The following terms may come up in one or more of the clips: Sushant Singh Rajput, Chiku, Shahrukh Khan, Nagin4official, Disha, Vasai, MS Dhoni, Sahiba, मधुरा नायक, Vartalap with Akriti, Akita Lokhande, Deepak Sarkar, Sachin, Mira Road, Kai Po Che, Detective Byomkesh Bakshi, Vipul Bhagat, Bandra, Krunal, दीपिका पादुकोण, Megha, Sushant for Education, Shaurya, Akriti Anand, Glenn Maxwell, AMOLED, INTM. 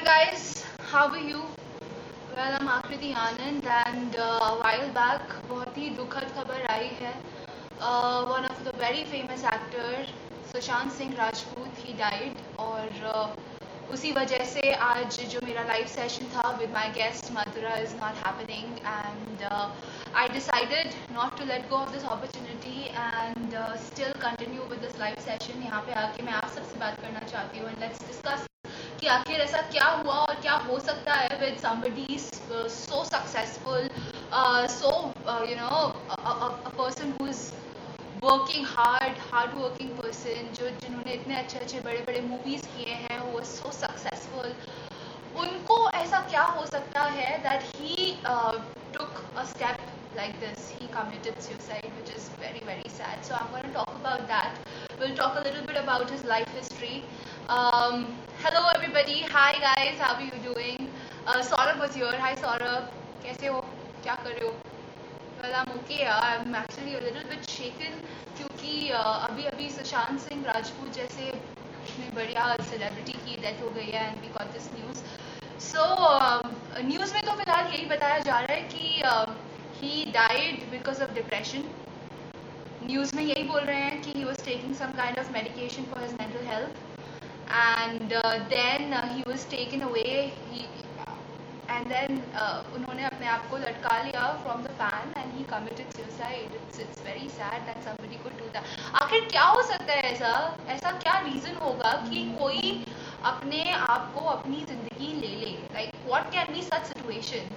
Hi guys, how are you? Well, I'm Akriti Anand and a while back बहुत ही दुखद खबर आई है. One of the very famous actor Sushant Singh Rajput he died और उसी वजह से आज जो मेरा लाइव सेशन था with my guest Madhura is not happening and I decided not to let go of this opportunity and still continue with this live session. यहाँ पे आके मैं आप सबसे बात करना चाहती हूँ and let's discuss कि आखिर ऐसा क्या हुआ और क्या हो सकता है with somebody so successful, so you know a person who's working hard working person जिन्होंने इतने अच्छे बड़े मूवीज किए हैं वो so successful, उनको ऐसा क्या हो सकता है that he took a step like this, he committed suicide, which is very sad. So I'm going to talk about that. We'll talk a little bit about his life history. Hello everybody, hi guys, how are you doing? Saurabh was here. Hi Saurabh, kaise ho, kya kar rahe ho? Well, I'm okay. I'm actually a little bit shaken kyunki abhi Sushant Singh Rajput jaise itne badhiya celebrity ki death ho gayi hai and we got this news. So news mein to filhal yahi bataya ja raha hai ki he died because of depression. News mein yahi bol rahe hain ki he was taking some kind of medication for his mental health and then he was taken away and then unhone apne aap ko latka liya from the fan and he committed suicide. It's very sad that somebody could do that. आखिर क्या हो सकता है ऐसा क्या reason होगा कि कोई अपने आप को अपनी जिंदगी ले ले, like what can be such situation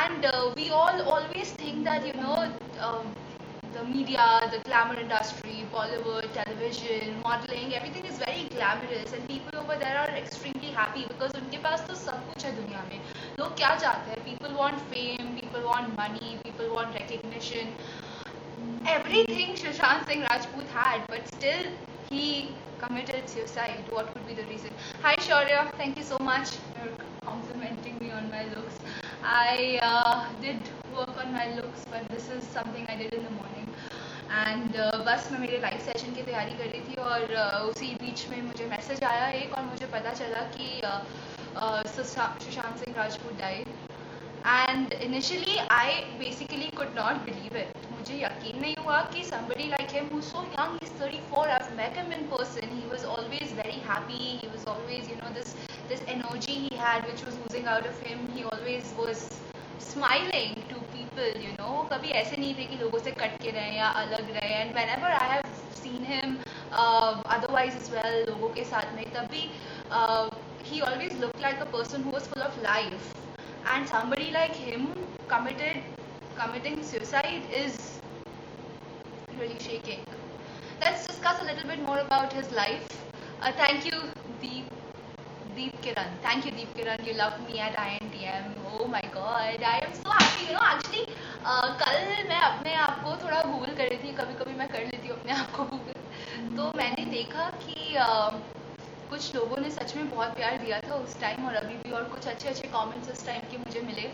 and we all always think that you know the media, the glamour industry, Bollywood, television, modeling, everything is very glamorous and people over there are extremely happy because उनके पास तो सब कुछ है दुनिया में. लोग क्या चाहते हैं? People want fame, people want money, people want recognition. Everything Sushant Singh Rajput had, but still he committed suicide. What could be the reason? Hi Shaurya, thank you so much for complimenting me on my looks. I did work on my looks but this is something I did in the morning and बस मैं मेरे live session की तैयारी कर रही थी और उसी बीच में मुझे मैसेज आया एक और मुझे पता चला कि Sushant Singh Rajput died and initially I basically could not believe it. मुझे यकीन नहीं हुआ कि somebody like him who's so young, he's 34, I've met him in person, he was always very happy, he was always you know this energy he had which was oozing out of him, he always was smiling to people you know, कभी ऐसे नहीं थे कि लोगों से cut के रहे या अलग रहे and whenever I have seen him otherwise as well लोगों के साथ में तब भी he always looked like a person who was full of life and somebody like him committing suicide is really shaking. Let's discuss a little bit more about his life. Thank you Deep Kiran. Thank you Deep Kiran, you love me at INTM. Oh my god, I am so happy you know. Actually कल मैं अपने आप को थोड़ा Google कर रही थी, कभी-कभी मैं कर लेती हूँ अपने आप को गूगल, तो मैंने देखा कि कुछ लोगों ने सच में बहुत प्यार दिया था उस टाइम और अभी भी, और कुछ अच्छे कमेंट्स उस टाइम के मुझे मिले.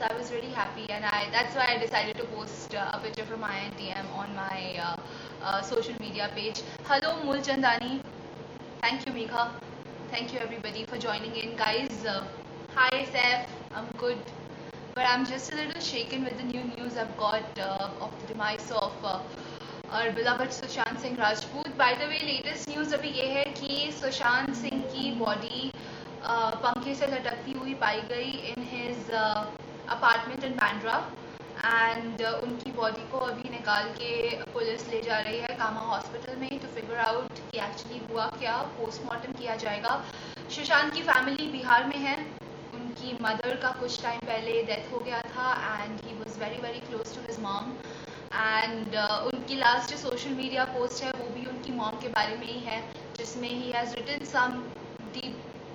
So I was really happy and that's why I decided to post a picture from INTM on my social media page. Hello Moolchandani. Thank you Megha. Thank you everybody for joining in guys. Hi SF, I'm good but I'm just a little shaken with the new news I've got of the demise of our beloved Sushant Singh Rajput. By the way, latest news abhi ye hai ki Sushant Singh ki body पंखे से लटकती हुई पाई गई in his apartment in Bandra and उनकी body को अभी निकाल के पुलिस ले जा रही है कामा हॉस्पिटल में to figure out कि एक्चुअली हुआ क्या. पोस्टमार्टम किया जाएगा. सुशांत की फैमिली बिहार में है, उनकी मदर का कुछ टाइम पहले डेथ हो गया था and he was very close to his mom and उनकी लास्ट सोशल मीडिया पोस्ट है वो भी उनकी मॉम के बारे में ही है जिसमें he has written some deep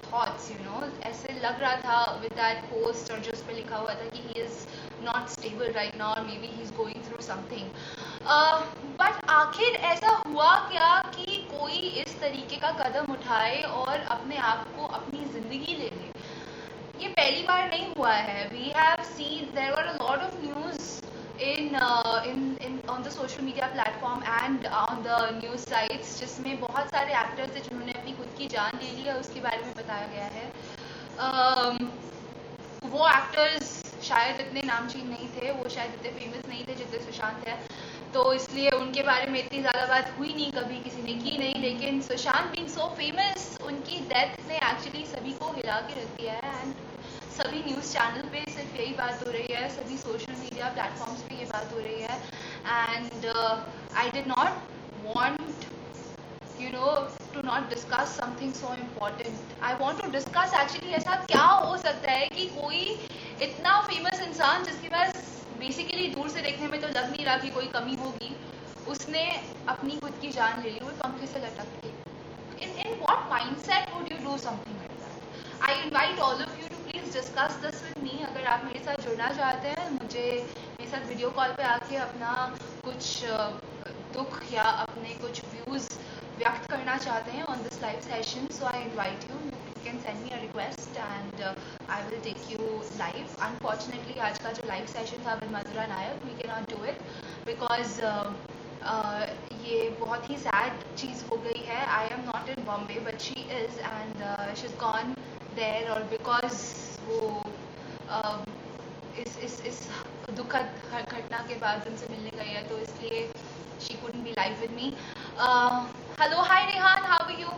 thoughts you know. ऐसे लग रहा था with that post और जो उस पे लिखा हुआ था कि he is not stable right now or maybe he's going through something but आखिर ऐसा हुआ क्या कि कोई इस तरीके का कदम उठाए और अपने आप को अपनी जिंदगी ले ले. ये पहली बार नहीं हुआ है. we have seen there were a lot of news in on the social media platform and on the news sites जिसमें बहुत सारे एक्टर्स हैं जिन्होंने अपनी खुद की जान ले ली है उसके बारे में बताया गया है वो एक्टर्स शायद इतने नामचीन नहीं थे, वो शायद इतने फेमस नहीं थे जितने सुशांत है, तो इसलिए उनके बारे में इतनी ज़्यादा बात हुई नहीं, कभी किसी ने की नहीं। लेकिन सुशांत बीइंग सो फेमस, उनकी डेथ ने एक्चुअली सभी को हिला के रख दिया है। एंड सभी न्यूज़ चैनल पे सिर्फ यही बात हो रही है, सभी सोशल मीडिया प्लेटफॉर्म्स पे ये बात हो रही है। And I did not want to not discuss something so important. I want to discuss actually ऐसा क्या हो सकता है कि कोई इतना famous इंसान जिसके पास basically दूर से देखने में तो लग नहीं रहा कि कोई कमी होगी, उसने अपनी खुद की जान ले ली वो पंखे से लटक के। In what mindset would you do something like that? I invite all of you to please discuss this with me. अगर आप मेरे साथ जुड़ना चाहते हैं, मुझे मेरे साथ वीडियो कॉल पे आके अपना कुछ दुख या अपने कुछ व्यूज़ व्यक्त करना चाहते हैं on this live session, so I invite you, you can send me a request and I will take you live. Unfortunately आज का जो लाइव सेशन था with मधुरा नायक, we can not do it because ये बहुत ही sad चीज़ हो गई है। I am not in Bombay but she is and she is gone there, और बिकॉज वो इस दुखद घटना के बाद उनसे मिलने गई है, तो इसलिए she couldn't be live with me. Hello, hi Rehan, how are you?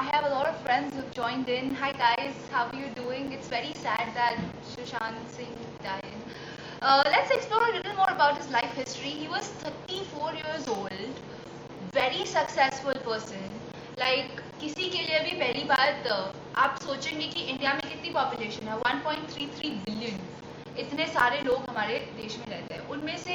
I have a lot of friends who've joined in. Hi guys, how are you doing? It's very sad that Sushant Singh died. Let's explore a little more about his life history. He was 34 years old, very successful person. Like किसी के लिए भी पहली बात आप सोचेंगे कि India में कितनी पॉपुलेशन है, 1.33 बिलियन इतने सारे लोग हमारे देश में रहते हैं, उनमें से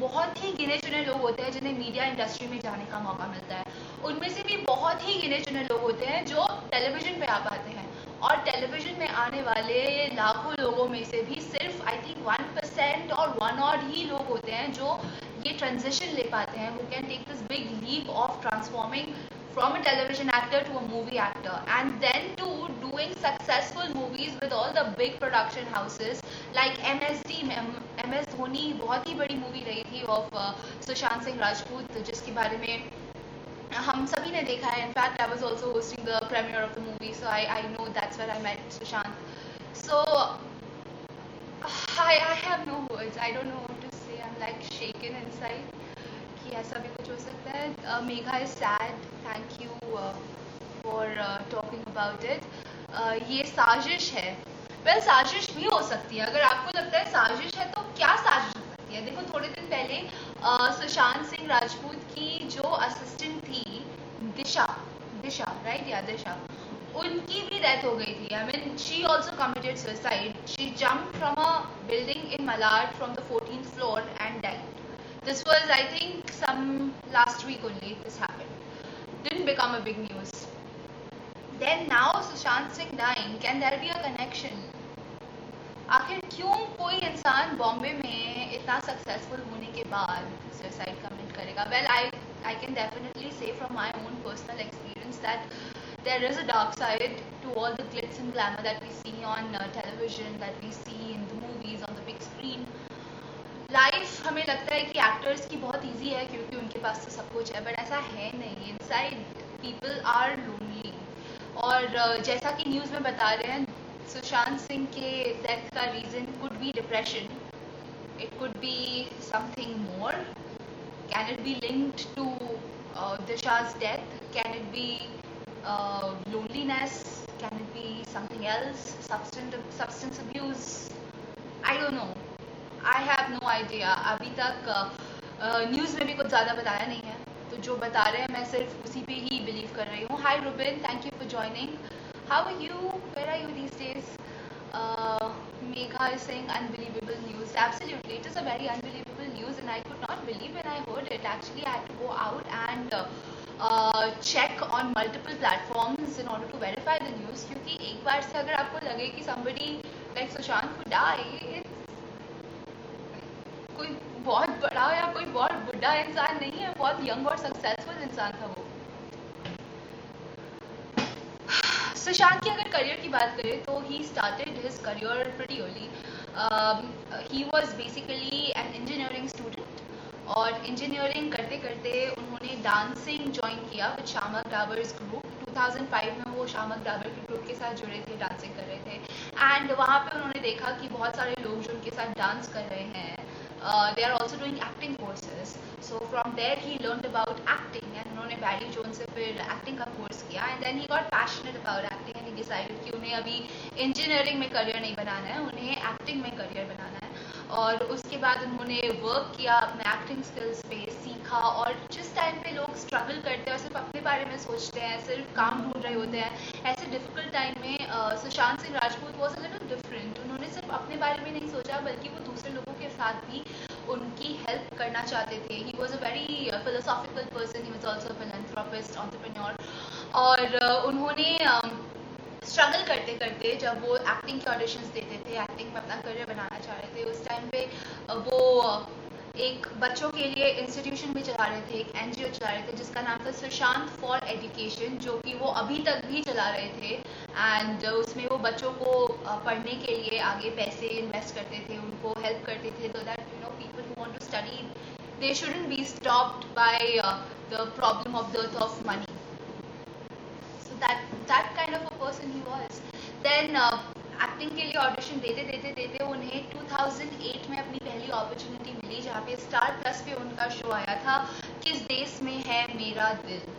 बहुत ही गिने चुने लोग होते हैं जिन्हें मीडिया इंडस्ट्री में जाने का मौका मिलता है, उनमें से भी बहुत ही गिने चुने लोग होते हैं जो टेलीविजन पे आ पाते हैं, और टेलीविजन में आने वाले लाखों लोगों में से भी सिर्फ आई थिंक 1% और 1 odd ही लोग होते हैं जो ये ट्रांजिशन ले पाते हैं, who can take this big leap of transforming from a television actor to a movie actor and then to doing successful movies with all the big production houses like MS Dhoni बहुत ही बड़ी movie रही थी of Sushant Singh Rajput, जिसके बारे में हम सभी ने देखा है। In fact I was also hosting the premiere of the movie, so I know that's where I met Sushant. So I have no words, I don't know what to say, I am like shaken inside कि ऐसा भी कुछ हो सकता है। Megha is sad, thank you for talking about it. ये साजिश है, वेल साजिश भी हो सकती है, अगर आपको लगता है साजिश है तो क्या साजिश हो सकती है। देखो थोड़े दिन पहले सुशांत सिंह राजपूत की जो असिस्टेंट थी दिशा राइट या दिशा, उनकी भी डेथ हो गई थी। I mean she also committed suicide, she jump from a building in Malad from the 14th floor and died. This was, I think, some last week only this happened. Didn't become a big news. Then now Sushant Singh dying, can there be a connection? आखिर क्यों कोई इंसान बॉम्बे में इतना successful होने के बाद suicide commit करेगा? Well, I can definitely say from my own personal experience that there is a dark side to all the glitz and glamour that we see on television, that we see in the movies, on the big screen. Life हमें लगता है कि actors की बहुत easy है क्योंकि उनके पास तो सब कुछ है, बट ऐसा है नहीं। इनसाइड पीपल आर लोनली, और जैसा कि न्यूज़ में बता रहे हैं सुशांत सिंह के डेथ का reason could be depression, it could be something more. Can it be linked to Disha's death? Can it be loneliness? Can it be something else? Substance abuse? I don't know, I have no idea. अभी तक news में भी कुछ ज़्यादा बताया नहीं है, तो जो बता रहे हैं मैं सिर्फ उसी पे ही बिलीव कर रही हूँ। Hi Rubin, thank you for joining, how are you, where are you these days? Megha is saying unbelievable news. Absolutely it is a very unbelievable news and I could not believe when I heard it. Actually I had to go out and check on multiple platforms in order to verify the news, क्योंकि एक बार से अगर आपको लगे कि somebody like Sushant could die, कोई बहुत बड़ा या कोई बहुत बुढ़ा इंसान नहीं है, बहुत यंग और सक्सेसफुल इंसान था वो। सुशांत की अगर करियर की बात करें तो he started his career pretty early. He was basically an engineering student, और इंजीनियरिंग करते करते उन्होंने डांसिंग ज्वाइन किया विद श्यामक डावर्स ग्रुप। 2005 में वो वो श्यामक डावर की ग्रुप के साथ जुड़े थे, डांसिंग कर रहे थे, एंड वहाँ पे उन्होंने देखा कि बहुत सारे लोग जो उनके साथ डांस कर रहे हैं, they are also doing acting courses. So from there he learned about acting and उन्होंने बैरी जोन्स से फिर एक्टिंग का कोर्स किया and then he got passionate about acting and he decided कि उन्हें अभी इंजीनियरिंग में करियर नहीं बनाना है, उन्हें एक्टिंग में करियर बनाना है. और उसके बाद उन्होंने वर्क किया अपने एक्टिंग स्किल्स पे, सीखा. और जिस टाइम पे लोग स्ट्रगल करते हैं और सिर्फ अपने बारे में सोचते हैं, सिर्फ काम ढूंढ रहे होते हैं, ऐसे डिफिकल्ट टाइम में Sushant Singh Rajput was a little different. उन्होंने सिर्फ अपने बारे में नहीं सोचा बल्कि वो दूसरे लोगों के साथ भी उनकी हेल्प करना चाहते थे. He was a very philosophical person, he was also philanthropist, entrepreneur. और उन्होंने स्ट्रगल करते करते जब वो एक्टिंग के ऑडिशंस देते थे, एक्टिंग में अपना करियर बनाना चाह रहे थे, उस टाइम पे वो एक बच्चों के लिए इंस्टीट्यूशन भी चला रहे थे, एक एनजीओ चला रहे थे जिसका नाम था सुशांत फॉर एजुकेशन, जो कि वो अभी तक भी चला रहे थे. एंड उसमें वो बच्चों को पढ़ने के लिए आगे पैसे इन्वेस्ट करते थे, उनको हेल्प करते थे, so that you know people who want to study they shouldn't be stopped by the problem of the earth of money. That kind of a person he was. Then acting के लिए audition देते उन्हें 2008 में अपनी पहली opportunity मिली जहाँ पे Star Plus पे उनका show आया था, किस देश में है मेरा दिल.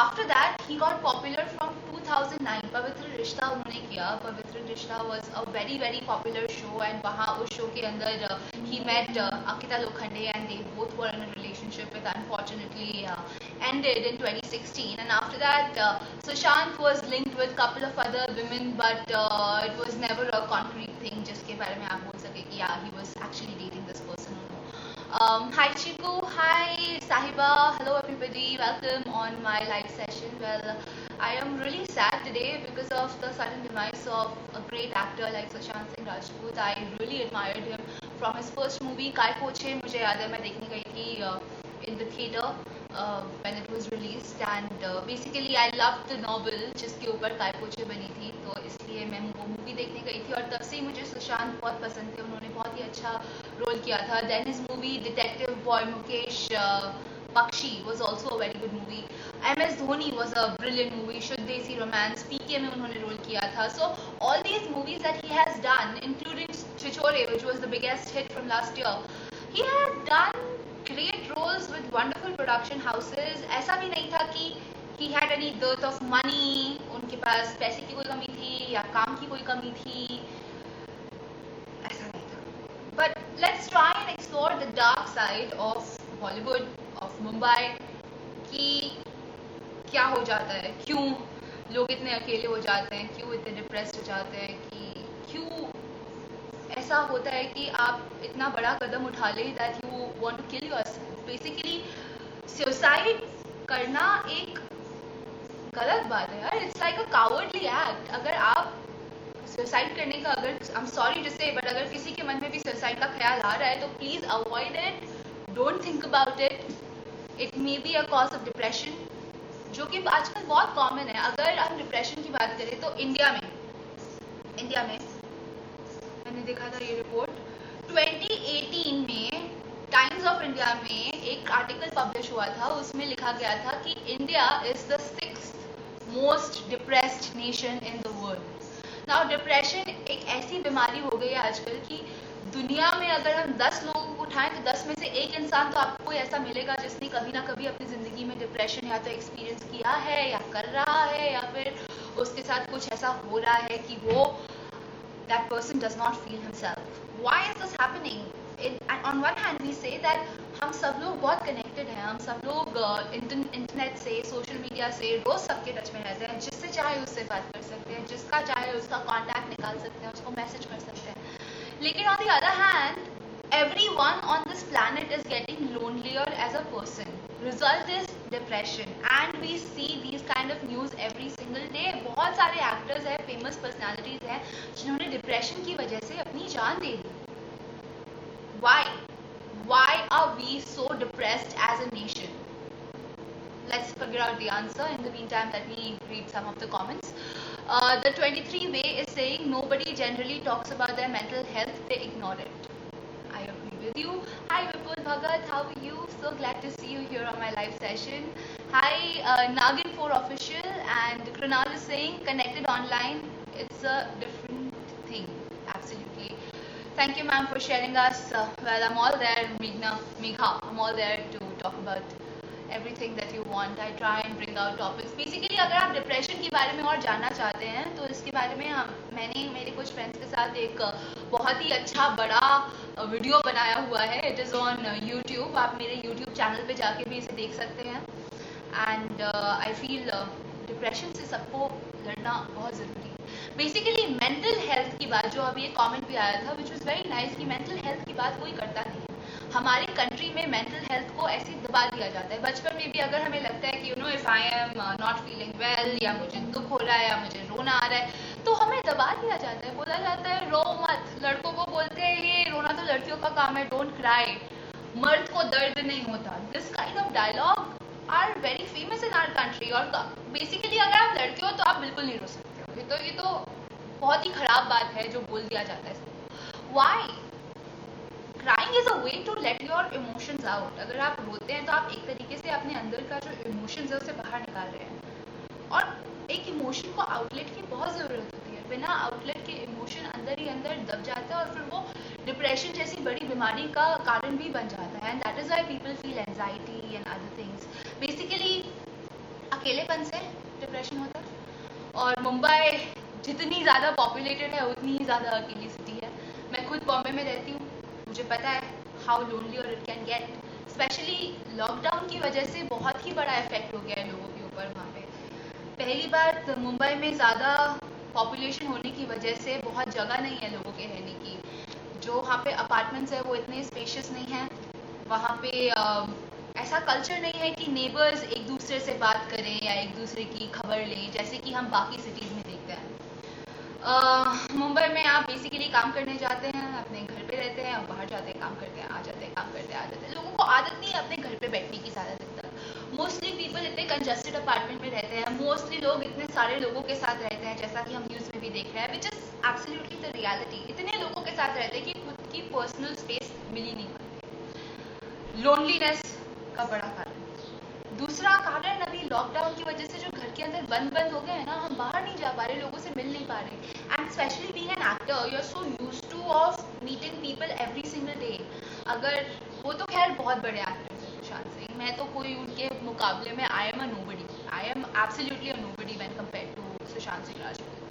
After that he got popular from 2009. पवित्र रिश्ता उन्होंने किया. पवित्र रिश्ता was a very very popular show and वहाँ उस show के अंदर he met Akita Lokhande and they both were in a relationship with unfortunately ended in 2016. And after that Sushant was linked with couple of other women but it was never a concrete thing जिसके बारे में आप बोल सके कि yeah he was actually dating this person. Hi Chiku, hi Sahiba, hello everybody, welcome on my live session. Well, I am really sad today because of the sudden demise of a great actor like Sushant Singh Rajput. I really admired him from his first movie Kai Po Che. मुझे याद है मैं देखने गई थी in the theater when it was released and basically I loved the novel जिसके ऊपर Kai Po Che बनी थी, तो इसलिए मैं वो मूवी देखने गई थी और तब से ही मुझे सुशांत बहुत पसंद थे. उन्होंने बहुत ही अच्छा रोल किया था. Then his movie Detective Byomkesh Bakshi was also a very good movie. MS Dhoni was a brilliant movie. Shuddh Desi Romance, PK में उन्होंने रोल किया था. So all these movies that he has done, including Chichore, which was the biggest hit from last year, he has done great roles with wonderful production houses. ऐसा भी नहीं था कि he had any dearth of money, उनके पास पैसे की कोई कमी थी या काम की कोई कमी थी, ऐसा नहीं था. But let's try and explore the dark side of Bollywood, of Mumbai, कि क्या हो जाता है, क्यों लोग इतने अकेले हो जाते हैं, क्यों इतने डिप्रेस्ड हो जाते हैं, कि क्यों ऐसा होता है कि आप इतना बड़ा कदम उठा लें that you want to kill yourself. Basically suicide करना एक गलत बात है यार. It's like a cowardly act. अगर आप सुसाइड करने का, अगर I am sorry to say but अगर किसी के मन में भी सुसाइड का ख्याल आ रहा है तो please avoid it. Don't think about it. It may be a cause of depression, जो कि आजकल बहुत कॉमन है. अगर हम डिप्रेशन की बात करें तो इंडिया में मैंने देखा था ये रिपोर्ट 2018 में टाइम्स ऑफ इंडिया में एक आर्टिकल पब्लिश हुआ था. उसमें लिखा गया था कि India is the 6th most depressed nation in the world. Now depression एक ऐसी बीमारी हो गई है आजकल की दुनिया में अगर हम 10 लोगों को उठाएं तो 10 में से एक इंसान तो आपको कोई ऐसा मिलेगा जिसने कभी ना कभी अपनी ज़िंदगी में डिप्रेशन या तो एक्सपीरियंस किया है या कर रहा है या फिर उसके साथ कुछ ऐसा हो रहा है कि वो that person does not feel himself. Why is this happening? On one hand we say that हम सब लोग बहुत कनेक्टेड हैं, हम सब लोग इंटरनेट से, सोशल मीडिया से रोज़ सबके टच में रहते हैं. जिससे चाहे उससे बात कर सकते हैं, जिसका चाहे उसका कॉन्टैक्ट निकाल सकते हैं, उसको मैसेज कर सकते हैं. लेकिन on the other hand everyone on this planet is getting lonelier as a person. Result is depression and we see these kind of news every single day. बहुत सारे actors हैं, famous personalities हैं जिन्होंने depression की वजह से अपनी जान दे दी. Why are we so depressed as a nation? Let's figure out the answer. In the meantime, let me read some of the comments. The 23 way is saying nobody generally talks about their mental health, they ignore it. I agree with you. Hi Vipul Bhagat, how are you? So glad to see you here on my live session. Hi Nagin4official and Krunal is saying connected online, it's a different thing. Absolutely. Thank you, ma'am, for sharing us. Well, I'm all there, Megha. I'm all there to talk about everything that you want. I try and bring out topics. Basically, अगर आप depression के बारे में और जानना चाहते हैं तो इसके बारे में मैंने मेरे कुछ फ्रेंड्स के साथ एक बहुत ही अच्छा बड़ा वीडियो बनाया हुआ है. It is on YouTube. आप मेरे यूट्यूब चैनल पे जाके भी इसे देख सकते हैं. एंड आई फील डिप्रेशन से सबको लड़ना बहुत ज़रूरी है. बेसिकली मेंटल हेल्थ की बात, जो अभी एक कॉमेंट भी आया था विच वॉज वेरी नाइस, कि मेंटल हेल्थ की बात कोई करता नहीं. हमारे कंट्री में मेंटल हेल्थ को ऐसे दबा दिया जाता है. बचपन में भी अगर हमें लगता है कि you know if I am not feeling well, या मुझे दुख हो रहा है, या मुझे रोना आ रहा है, तो हमें दबा दिया जाता है. बोला जाता है रो मत. लड़कों को बोलते हैं ये रोना तो लड़कियों का काम है, डोंट क्राई, मर्द को दर्द नहीं होता. This kind of dialogue are very famous in our country. और बेसिकली अगर आप लड़के हो तो आप बिल्कुल नहीं रो सकते हो. तो ये तो बहुत ही खराब बात है जो बोल दिया जाता है. Why Crying is a way to let your emotions out. अगर आप रोते हैं तो आप एक तरीके से अपने अंदर का जो emotions है उसे बाहर निकाल रहे हैं. और एक emotion को outlet की बहुत ज़रूरत होती है. बिना outlet के emotion अंदर ही अंदर दब जाता है और फिर वो depression जैसी बड़ी बीमारी का कारण भी बन जाता है. And that is why people feel anxiety and other things. Basically अकेलेपन से depression होता है. और मुंबई जितनी ज़्यादा populated है उतनी ही ज़्यादा अकेली city है. मैं खुद बॉम्बे में रहती हूँ. मुझे पता है हाउ लोनली और it can get. Specially lockdown की वजह से बहुत ही बड़ा इफेक्ट हो गया है लोगों के ऊपर. वहाँ पे पहली बात मुंबई में ज़्यादा पॉपुलेशन होने की वजह से बहुत जगह नहीं है लोगों के रहने की. जो वहाँ पे अपार्टमेंट्स है वो इतने स्पेशियस नहीं हैं. वहाँ पे ऐसा कल्चर नहीं है कि नेबर्स एक दूसरे से बात करें या एक दूसरे की खबर लें जैसे कि हम बाकी सिटीज़ में देखते हैं. मुंबई में आप बेसिकली काम करने जाते हैं, अपने घर पे रहते हैं, और बाहर जाते हैं, काम करते हैं, आ जाते हैं, काम करते हैं, आ जाते हैं. लोगों को आदत नहीं है अपने घर पे बैठने की ज़्यादा दिन तक. मोस्टली पीपल इतने कंजस्टेड अपार्टमेंट में रहते हैं. मोस्टली लोग इतने सारे लोगों के साथ रहते हैं जैसा कि हम न्यूज़ में भी देख रहे हैं, which is absolutely the reality. इतने लोगों के साथ रहते हैं कि खुद की पर्सनल स्पेस मिल ही नहीं पाती. लोनलीनेस का बड़ा कारण. दूसरा कारण अभी लॉकडाउन की वजह से जो घर के अंदर बंद हो गए हैं ना, हम बाहर नहीं जा पा रहे, लोगों से मिल नहीं पा रहे. And specially being an actor you are so used to of meeting people every single day. अगर वो तो खैर बहुत बड़े एक्टर्स हैं सुशांत सिंह, मैं तो कोई उनके मुकाबले में I am a nobody. I am absolutely a nobody when compare to Sushant Singh Rajput.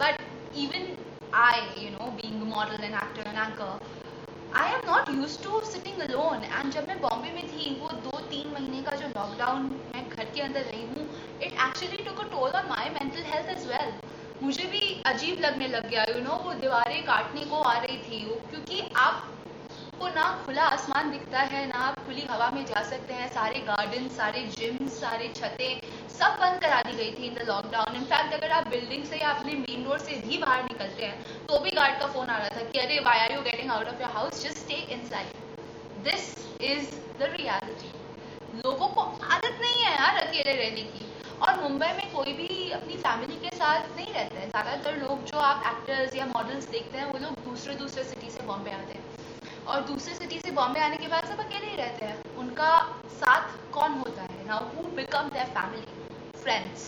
But even I, you know, being a model and actor and anchor, I am not use to sitting alone. And जब मैं बॉम्बे में थी, वो 2-3 महीने का जो lockdown मैं घर के अंदर रही हूँ, it actually took a toll on my mental health as well. मुझे भी अजीब लगने लग गया, यू नो, वो दीवारें काटने को आ रही थी. क्योंकि आपको ना खुला आसमान दिखता है, ना आप खुली हवा में जा सकते हैं. सारे गार्डन, सारे जिम, सारे छतें सब बंद करा दी गई थी इन द लॉकडाउन. इनफैक्ट अगर आप बिल्डिंग से या अपने मेन रोड से भी बाहर निकलते हैं तो भी गार्ड का फोन आ रहा था कि अरे why are you getting out of your house, just stay inside. This is the reality. लोगों को आदत नहीं है यार अकेले रहने की. और मुंबई में कोई भी अपनी फैमिली के साथ नहीं रहता है. ज़्यादातर लोग जो आप एक्टर्स या मॉडल्स देखते हैं वो लोग दूसरे सिटी से बॉम्बे आते हैं. और दूसरे सिटी से बॉम्बे आने के बाद सब अकेले ही रहते हैं. उनका साथ कौन होता है ना, who become their family, friends.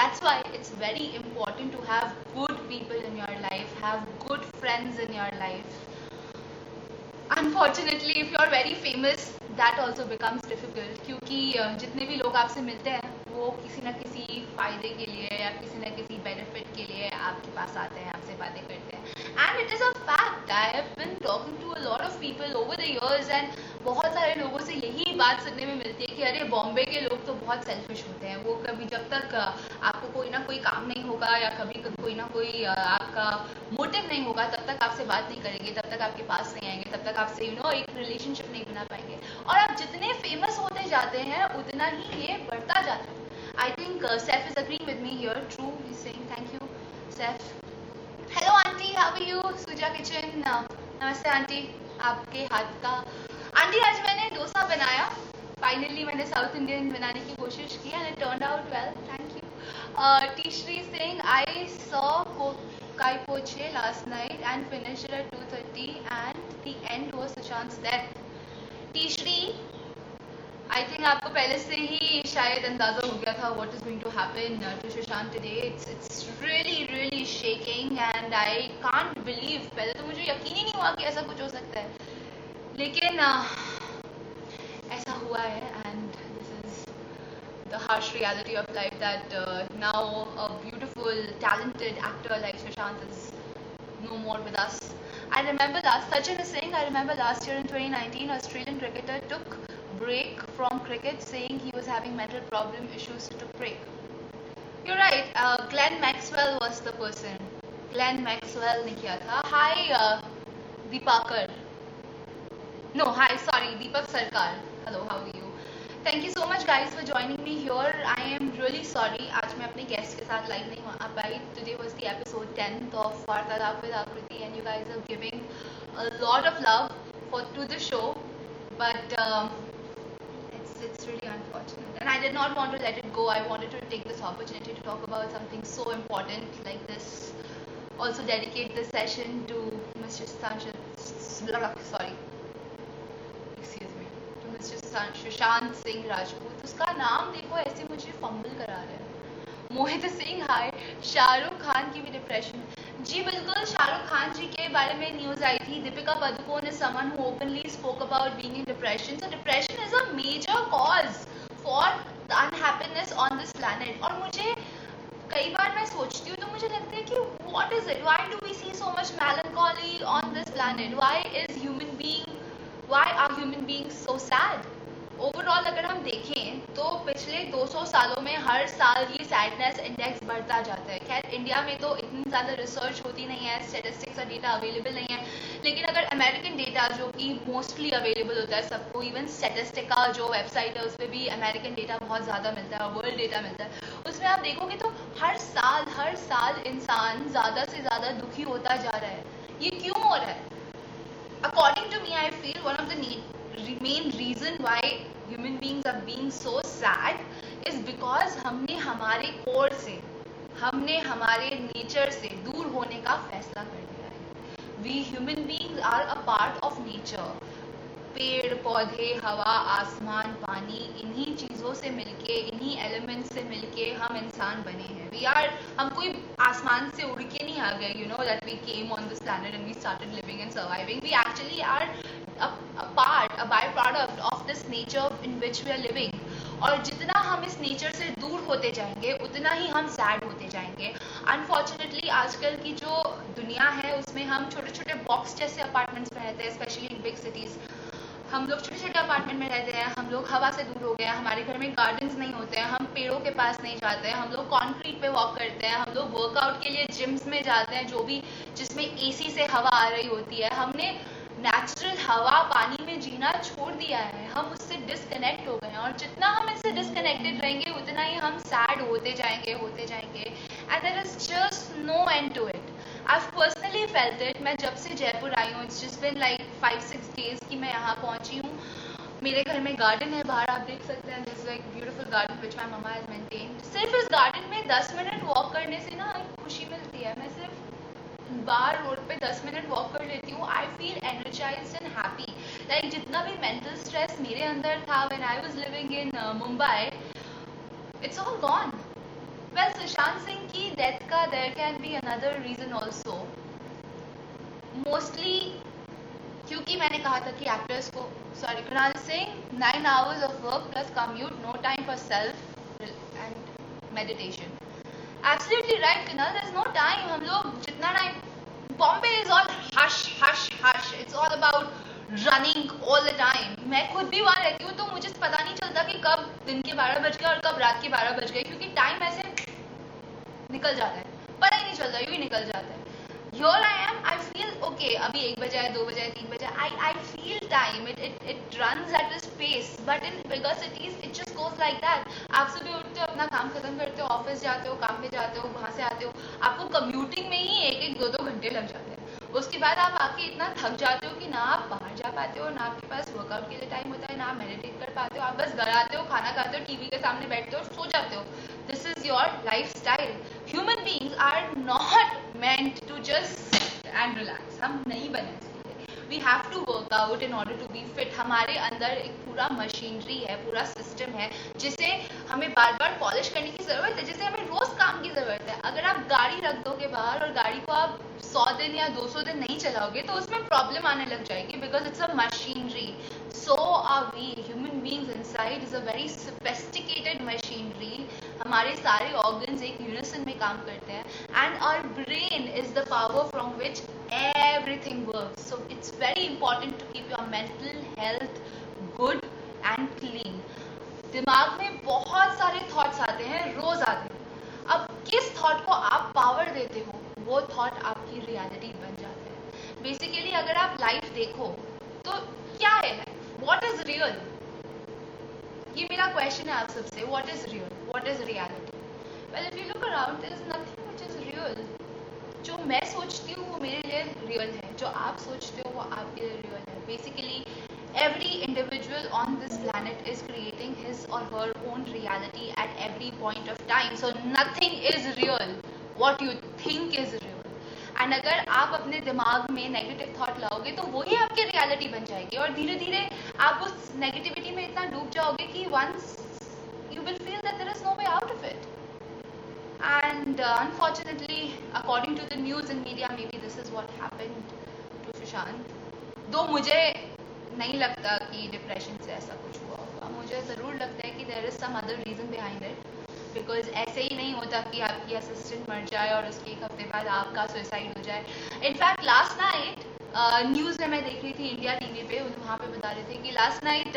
That's why it's very important to have good people in your life, have good friends in your life. Unfortunately if you are very famous that also becomes difficult. क्योंकि जितने भी लोग आपसे मिलते हैं वो किसी ना किसी फ़ायदे के लिए या किसी ना किसी बेनिफिट के लिए आपके पास आते हैं, आपसे बातें करते हैं. And it is a fact. I have been talking to a lot of people over the years and बहुत सारे लोगों से यही बात सुनने में मिलती है कि अरे बॉम्बे के लोग तो बहुत सेल्फिश होते हैं. वो कभी, जब तक आपको कोई ना कोई काम नहीं होगा या कभी कोई ना कोई आपका मोटिव नहीं होगा तब तक आपसे बात नहीं करेंगे, तब तक आपके पास नहीं आएंगे, तब तक आपसे, यू नो, एक रिलेशनशिप नहीं बना पाएंगे. और आप जितने फेमस होते जाते हैं उतना ही ये बढ़ता जाता है. I think Seth is agreeing with me here. True, he's saying thank you, Seth. Hello, auntie. How are you? Suja Kitchen. Namaste, auntie. आपके हाथ का. आंटी, आज मैंने डोसा बनाया. Finally, मैंने South Indian बनाने की कोशिश की and it turned out well. Thank you. Tishri is saying I saw Kai Po Che last night and finished it at 2:30 and the end was Sushant's death. Tishri, I think आपको पहले से ही शायद अंदाजा हो गया था what is going to happen to Sushant today. It's really really shaking and I can't believe. पहले तो मुझे यकीन ही नहीं हुआ कि ऐसा कुछ हो सकता है, लेकिन ऐसा हुआ है. And this is the harsh reality of life that now a beautiful talented actor like Sushant is no more with us. I remember last Sachin is saying, I remember last year in 2019 Australian cricketer took break from cricket saying he was having mental problem issues, took break. You're right. Glenn Maxwell was the person. Glenn Maxwell ne kiya tha. Hi Deepakar. No, hi, sorry, Deepak Sarkar. Hello, how are you? Thank you so much guys for joining me here. I am really sorry आज मैं अपने guest के साथ live नहीं आ पाई. Today was the episode 10th of Vartalap with Akriti and you guys are giving a lot of love to the show, but it's really unfortunate and I did not want to let it go. I wanted to take this opportunity to talk about something so important like this. Also dedicate this session to Mr. Sushant Singh Rajput. उसका नाम देखो ऐसे मुझे fumble करा रहा है. मोहित सिंह हाय. शाहरुख खान की भी डिप्रेशन. जी बिल्कुल, शाहरुख खान जी के बारे में न्यूज आई थी. दीपिका पादुकोण is someone who openly spoke about being in depression. So depression is a major cause for the unhappiness on this planet. और मुझे कई बार मैं सोचती हूँ तो मुझे लगता है कि what is it, why do we see so much melancholy on this planet, why is human being, why are human being so sad. Overall अगर हम देखें तो पिछले 200 सालों में हर साल ये सैडनेस इंडेक्स बढ़ता जाता है. खैर इंडिया में तो इतनी ज़्यादा रिसर्च होती नहीं है, स्टेटिस्टिक्स और डेटा अवेलेबल नहीं है, लेकिन अगर अमेरिकन डेटा जो कि मोस्टली अवेलेबल होता है सबको, इवन स्टेटिस्टिका जो वेबसाइट है उस पर भी अमेरिकन डेटा बहुत ज़्यादा मिलता है और वर्ल्ड डेटा मिलता है, उसमें आप देखोगे तो हर साल इंसान ज़्यादा से ज़्यादा दुखी होता जा रहा है. ये क्यों हो रहा है? According to me I feel one of the main reason why human beings are being so sad is because हमने हमारे नेचर से दूर होने का फैसला कर लिया है. We human beings are a part of nature. पेड़ पौधे हवा आसमान पानी इन्हीं चीज़ों से मिलके इन्हीं एलिमेंट्स से मिलके हम इंसान बने हैं. वी आर, हम कोई आसमान से उड़ के नहीं आ गए. You know that we came on this planet and we started living and surviving. We actually are a byproduct of this nature in which we are living. और जितना हम इस nature से दूर होते जाएंगे उतना ही हम sad होते जाएंगे. Unfortunately आजकल की जो दुनिया है उसमें हम छोटे छोटे box जैसे apartments में रहते हैं, especially in big cities. हम लोग छोटे छोटे अपार्टमेंट में रहते हैं, हम लोग हवा से दूर हो गए हैं, हमारे घर में गार्डन्स नहीं होते हैं, हम पेड़ों के पास नहीं जाते हैं, हम लोग कंक्रीट पे वॉक करते हैं, हम लोग वर्कआउट के लिए जिम्स में जाते हैं जो भी जिसमें एसी से हवा आ रही होती है. हमने नेचुरल हवा पानी में जीना छोड़ दिया है, हम उससे डिस्कनेक्ट हो गए हैं और जितना हम इससे डिस्कनेक्टेड रहेंगे उतना ही हम सैड होते जाएंगे and there is just no end to it. I have personally felt it. मैं जब से जयपुर आई हूँ it's just been like 5-6 days कि मैं यहाँ पहुँची हूँ. मेरे घर में गार्डन है बाहर, आप देख सकते हैं, this like beautiful garden which my mama has maintained. सिर्फ इस गार्डन में 10 मिनट वॉक करने से ना खुशी मिलती है. मैं सिर्फ बार रोड पे 10 मिनट वॉक कर लेती हूँ. I feel energised and happy. Like जितना भी मेंटल स्ट्रेस मेरे अंदर था when I was living in Mumbai, it's all gone. Well Sushant Singh की डेथ का there can be another reason also. Mostly क्योंकि मैंने कहा था कि एक्टर्स को Krunal Singh 9 hours of work plus commute, no time for self and meditation. Absolutely right Kunal, there's no time. हम लोग जितना time, Bombay is all hush, it's all about running all the time. मैं खुद भी वहाँ रहती हूँ तो मुझे पता नहीं चलता कि कब दिन के 12 बज गए और कब रात के 12 बज गए, क्योंकि टाइम ऐसे निकल जाता है, पता ही नहीं चलता, यूँ ही निकल जाता है. Here I am, I feel okay, अभी 1 बजा है, 2 बजा है, 3 बजा है. I feel time, it runs at its pace. But in bigger cities, it just goes like that. आप सुबह उठते हो, अपना काम खत्म करते हो, ऑफिस जाते हो, काम पे जाते हो, वहाँ से आते हो, आपको कम्यूटिंग में ही 1-2 घंटे लग जाते हैं. उसके बाद आप आके इतना थक जाते हो कि ना आप बाहर जा पाते हो, ना आपके पास वर्कआउट के लिए टाइम होता है, ना आप मेडिटेट कर पाते हो. आप बस घर आते हो, खाना खाते हो, टीवी के सामने बैठते हो और सो जाते हो. This is your lifestyle. Human beings are not meant to just sit and relax. हम नहीं बने. We have to workout in order to be fit. हमारे अंदर एक पूरा मशीनरी है, पूरा सिस्टम है जिसे हमें बार बार पॉलिश करने की ज़रूरत है, जिसे हमें रोज़ काम की ज़रूरत है। अगर आप गाड़ी रख दोगे बाहर और गाड़ी को आप 100 दिन या 200 दिन नहीं चलाओगे तो उसमें प्रॉब्लम आने लग जाएगी, because it's a machinery. So are we human beings inside is a very sophisticated machinery। हमारे सारे organs एक unison में काम करते हैं and our brain is the power from which everything works। So it's very important to keep your mental health good and clean। दिमाग में बहुत सारे thoughts आते हैं, रोज आते हैं। अब किस thought को आप power देते हो वो thought आपकी reality बन जाता है। Basically अगर आप life देखो तो क्या है What is real? ये मेरा क्वेश्चन है आप सबसे। What is real? What is reality? Well, if you look around, there is nothing which is real। जो मैं सोचती हूँ वो मेरे लिए real है, जो आप सोचते हो वो आपके लिए real है। Basically, every individual on this planet is creating his or her own reality at every point of time। So nothing is real। What you think is real। And अगर आप अपने दिमाग में नेगेटिव थॉट लाओगे तो वही आपकी रियलिटी बन जाएगी और धीरे धीरे आप उस नेगेटिविटी में इतना डूब जाओगे कि once you will feel that there is no way out of it. And unfortunately according to the news and media may be this is what happened to Sushant. Though मुझे नहीं लगता कि डिप्रेशन से ऐसा कुछ हुआ होगा, मुझे ज़रूर लगता है कि there is some other reason behind it. Because ऐसे ही नहीं होता कि आपकी असिस्टेंट मर जाए और उसके एक हफ्ते बाद आपका सुसाइड हो जाए। इनफैक्ट लास्ट नाइट न्यूज़ में मैं देख रही थी इंडिया टीवी पे, वहाँ पे बता रहे थे कि लास्ट नाइट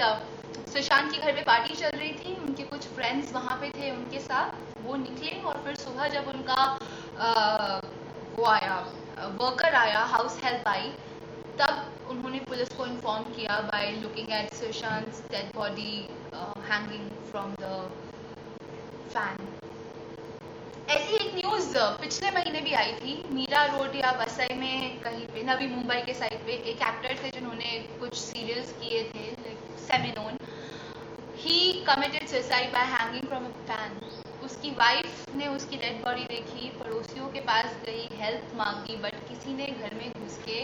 सुशांत के घर पे पार्टी चल रही थी, उनके कुछ फ्रेंड्स वहाँ पे थे उनके साथ, वो निकले और फिर सुबह जब उनका वो आया वर्कर आया, हाउस हेल्प आई, तब उन्होंने पुलिस को इन्फॉर्म किया by looking at Sushant dead body hanging from the fan. ऐसी एक न्यूज़ पिछले महीने भी आई थी, मीरा रोड या वसई में कहीं पे, नवी मुंबई के साइड पे एक एक्टर थे जिन्होंने कुछ सीरियल्स किए थे लाइक सेमिनोन, he committed suicide by hanging from a fan. उसकी वाइफ ने उसकी डेड बॉडी देखी, पड़ोसियों के पास गई, हेल्प मांगी, बट किसी ने घर में घुस के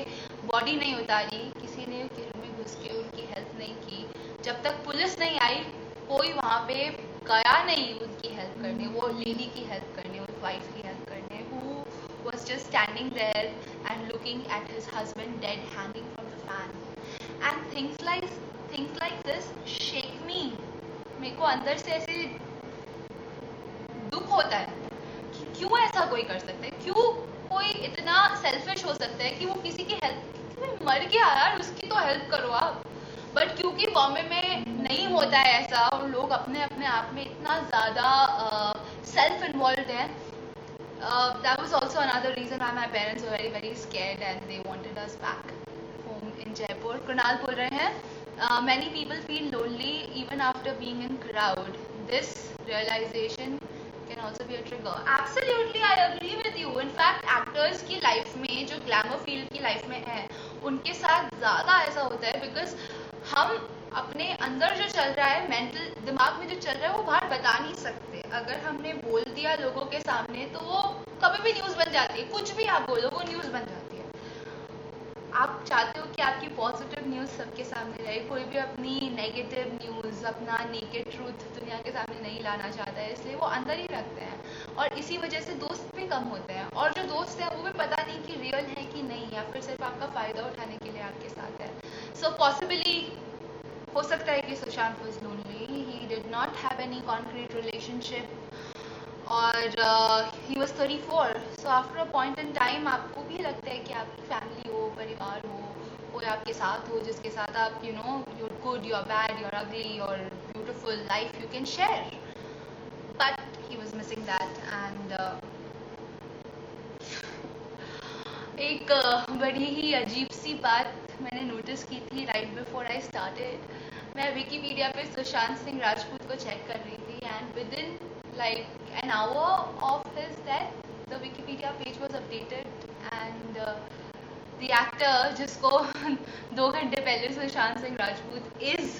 बॉडी नहीं उतारी, किसी ने घर में घुस के उनकी हेल्प नहीं की। जब तक पुलिस नहीं आई कोई वहाँ पे गया नहीं उनकी हेल्प करने, वो लेडी की हेल्प करने, उस वाइफ की हेल्प करने, who was just standing there and looking at his husband dead hanging from the fan। And things like this shake me। मेरे को अंदर से ऐसे दुख होता है कि क्यों ऐसा कोई कर सकता है, क्यों कोई इतना सेल्फिश हो सकता है कि वो किसी की हेल्प, मर गया यार उसकी तो हेल्प करो आप। बट क्योंकि बॉम्बे में नहीं होता है ऐसा और लोग अपने अपने आप में इतना ज़्यादा सेल्फ इन्वॉल्व हैं, that was also another reason why my parents were very very scared and they wanted us back home in Jaipur. Krunal बोल रहे हैं many people feel lonely even after being in crowd, this realisation can also be a trigger. Absolutely I agree with you. In fact actors की life में जो glamour field की life में है उनके साथ ज़्यादा ऐसा होता है, बिकॉज हम अपने अंदर जो चल रहा है, मेंटल दिमाग में जो चल रहा है वो बाहर बता नहीं सकते। अगर हमने बोल दिया लोगों के सामने तो वो कभी भी न्यूज़ बन जाती है, कुछ भी आप बोलो वो न्यूज़ बन जाती है। आप चाहते हो कि आपकी पॉजिटिव न्यूज़ सबके सामने रहे, कोई भी अपनी नेगेटिव न्यूज़, अपना नेकेड ट्रूथ दुनिया के सामने नहीं लाना चाहता है, इसलिए वो अंदर ही रखते हैं। और इसी वजह से दोस्त भी कम होते हैं, और जो दोस्त हैं वो भी पता नहीं कि रियल है कि नहीं, या फिर सिर्फ आपका फ़ायदा उठाने के लिए आपके साथ है। सो पॉसिबली हो सकता है कि Sushant was lonely, he did not have any concrete relationship, और he was 34। So after a point in time आपको भी लगता है कि आपकी फैमिली हो, परिवार हो, कोई आपके साथ हो जिसके साथ आप you know your good, your bad, your ugly, your beautiful life you can share, but he was missing that. And एक बड़ी ही अजीब सी बात मैंने नोटिस की थी राइट बिफोर आई स्टार्टेड। मैं विकीपीडिया पे सुशांत सिंह राजपूत को चेक कर रही थी and within like an hour of his death the Wikipedia page was updated and the actor जिसको 2 घंटे पहले सुशांत सिंह राजपूत इज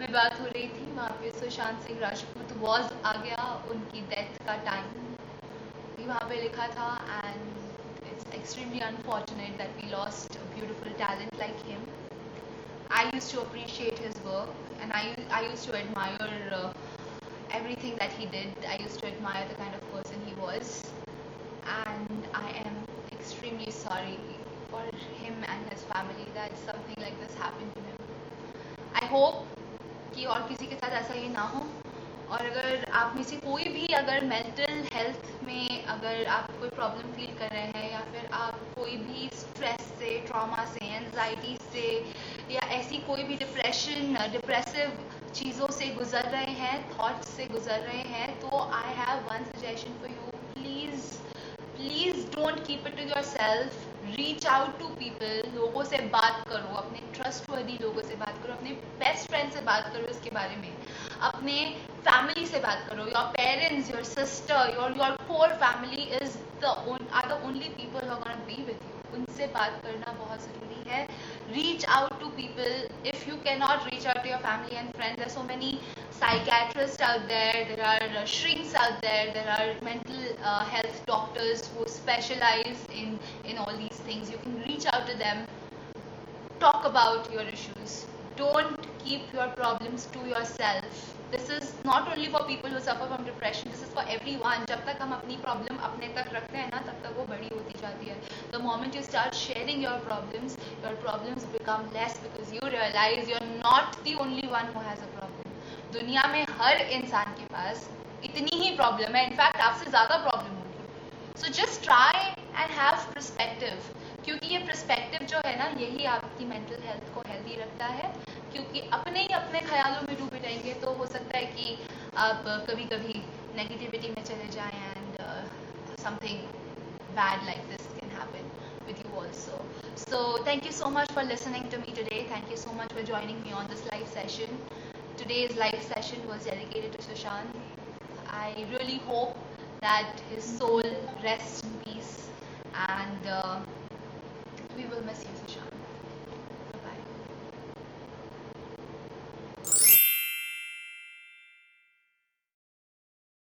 में बात हो रही थी, वहाँ पे सुशांत सिंह राजपूत वॉज आ गया, उनकी डेथ का टाइम भी वहाँ पे लिखा था। And Extremely unfortunate that we lost a beautiful talent like him. I used to appreciate his work, and I used to admire everything that he did. I used to admire the kind of person he was, and I am extremely sorry for him and his family that something like this happened to him. I hope कि और किसी के साथ ऐसा ही ना हो, और अगर आप में से कोई भी अगर मेंटल हेल्थ में अगर आप कोई प्रॉब्लम फील कर रहे हैं या फिर आप कोई भी स्ट्रेस से, ट्रॉमा से, एंजाइटी से या ऐसी कोई भी डिप्रेसिव चीज़ों से गुजर रहे हैं, थॉट्स से गुजर रहे हैं, तो I have one suggestion for you. Please don't keep it to yourself. Reach out to people. लोगों से बात करो, अपने ट्रस्टवर्दी लोगों से बात करो, अपने बेस्ट फ्रेंड से बात करो इसके बारे में, अपने फैमिली से बात करो. Your parents, your sister, your core family are the only people who gonna be with you. उनसे बात करना बहुत ज़रूरी है. Reach out to people. If you can not reach out to your family and friends, there so many psychiatrists out there are shrinks out there, there are mental health doctors who specialize in all these things. You can reach out to them, talk about your issues. Don't keep your problems to yourself. This is not only for people who suffer from depression, this is for everyone. Jab tak hum apni problem apne tak rakhte hain na, tab tak wo badi hoti jati hai. The moment you start sharing your problems become less because you realize you're not the only one who has a problem. दुनिया में हर इंसान के पास इतनी ही problem है, in fact आपसे ज़्यादा problem होगी. So just try and have perspective, क्योंकि ये पर्सपेक्टिव जो है ना, यही आपकी मेंटल हेल्थ को हेल्दी रखता है. क्योंकि अपने ही अपने ख्यालों में डूबे रहेंगे तो हो सकता है कि आप कभी कभी नेगेटिविटी में चले जाएं and something bad like this can happen with you also. So thank you so much for listening to me today. Thank you so much for joining me on this live session. Today's live session was dedicated to Sushant. I really hope that his soul rests in peace, and we will miss you, Sushant.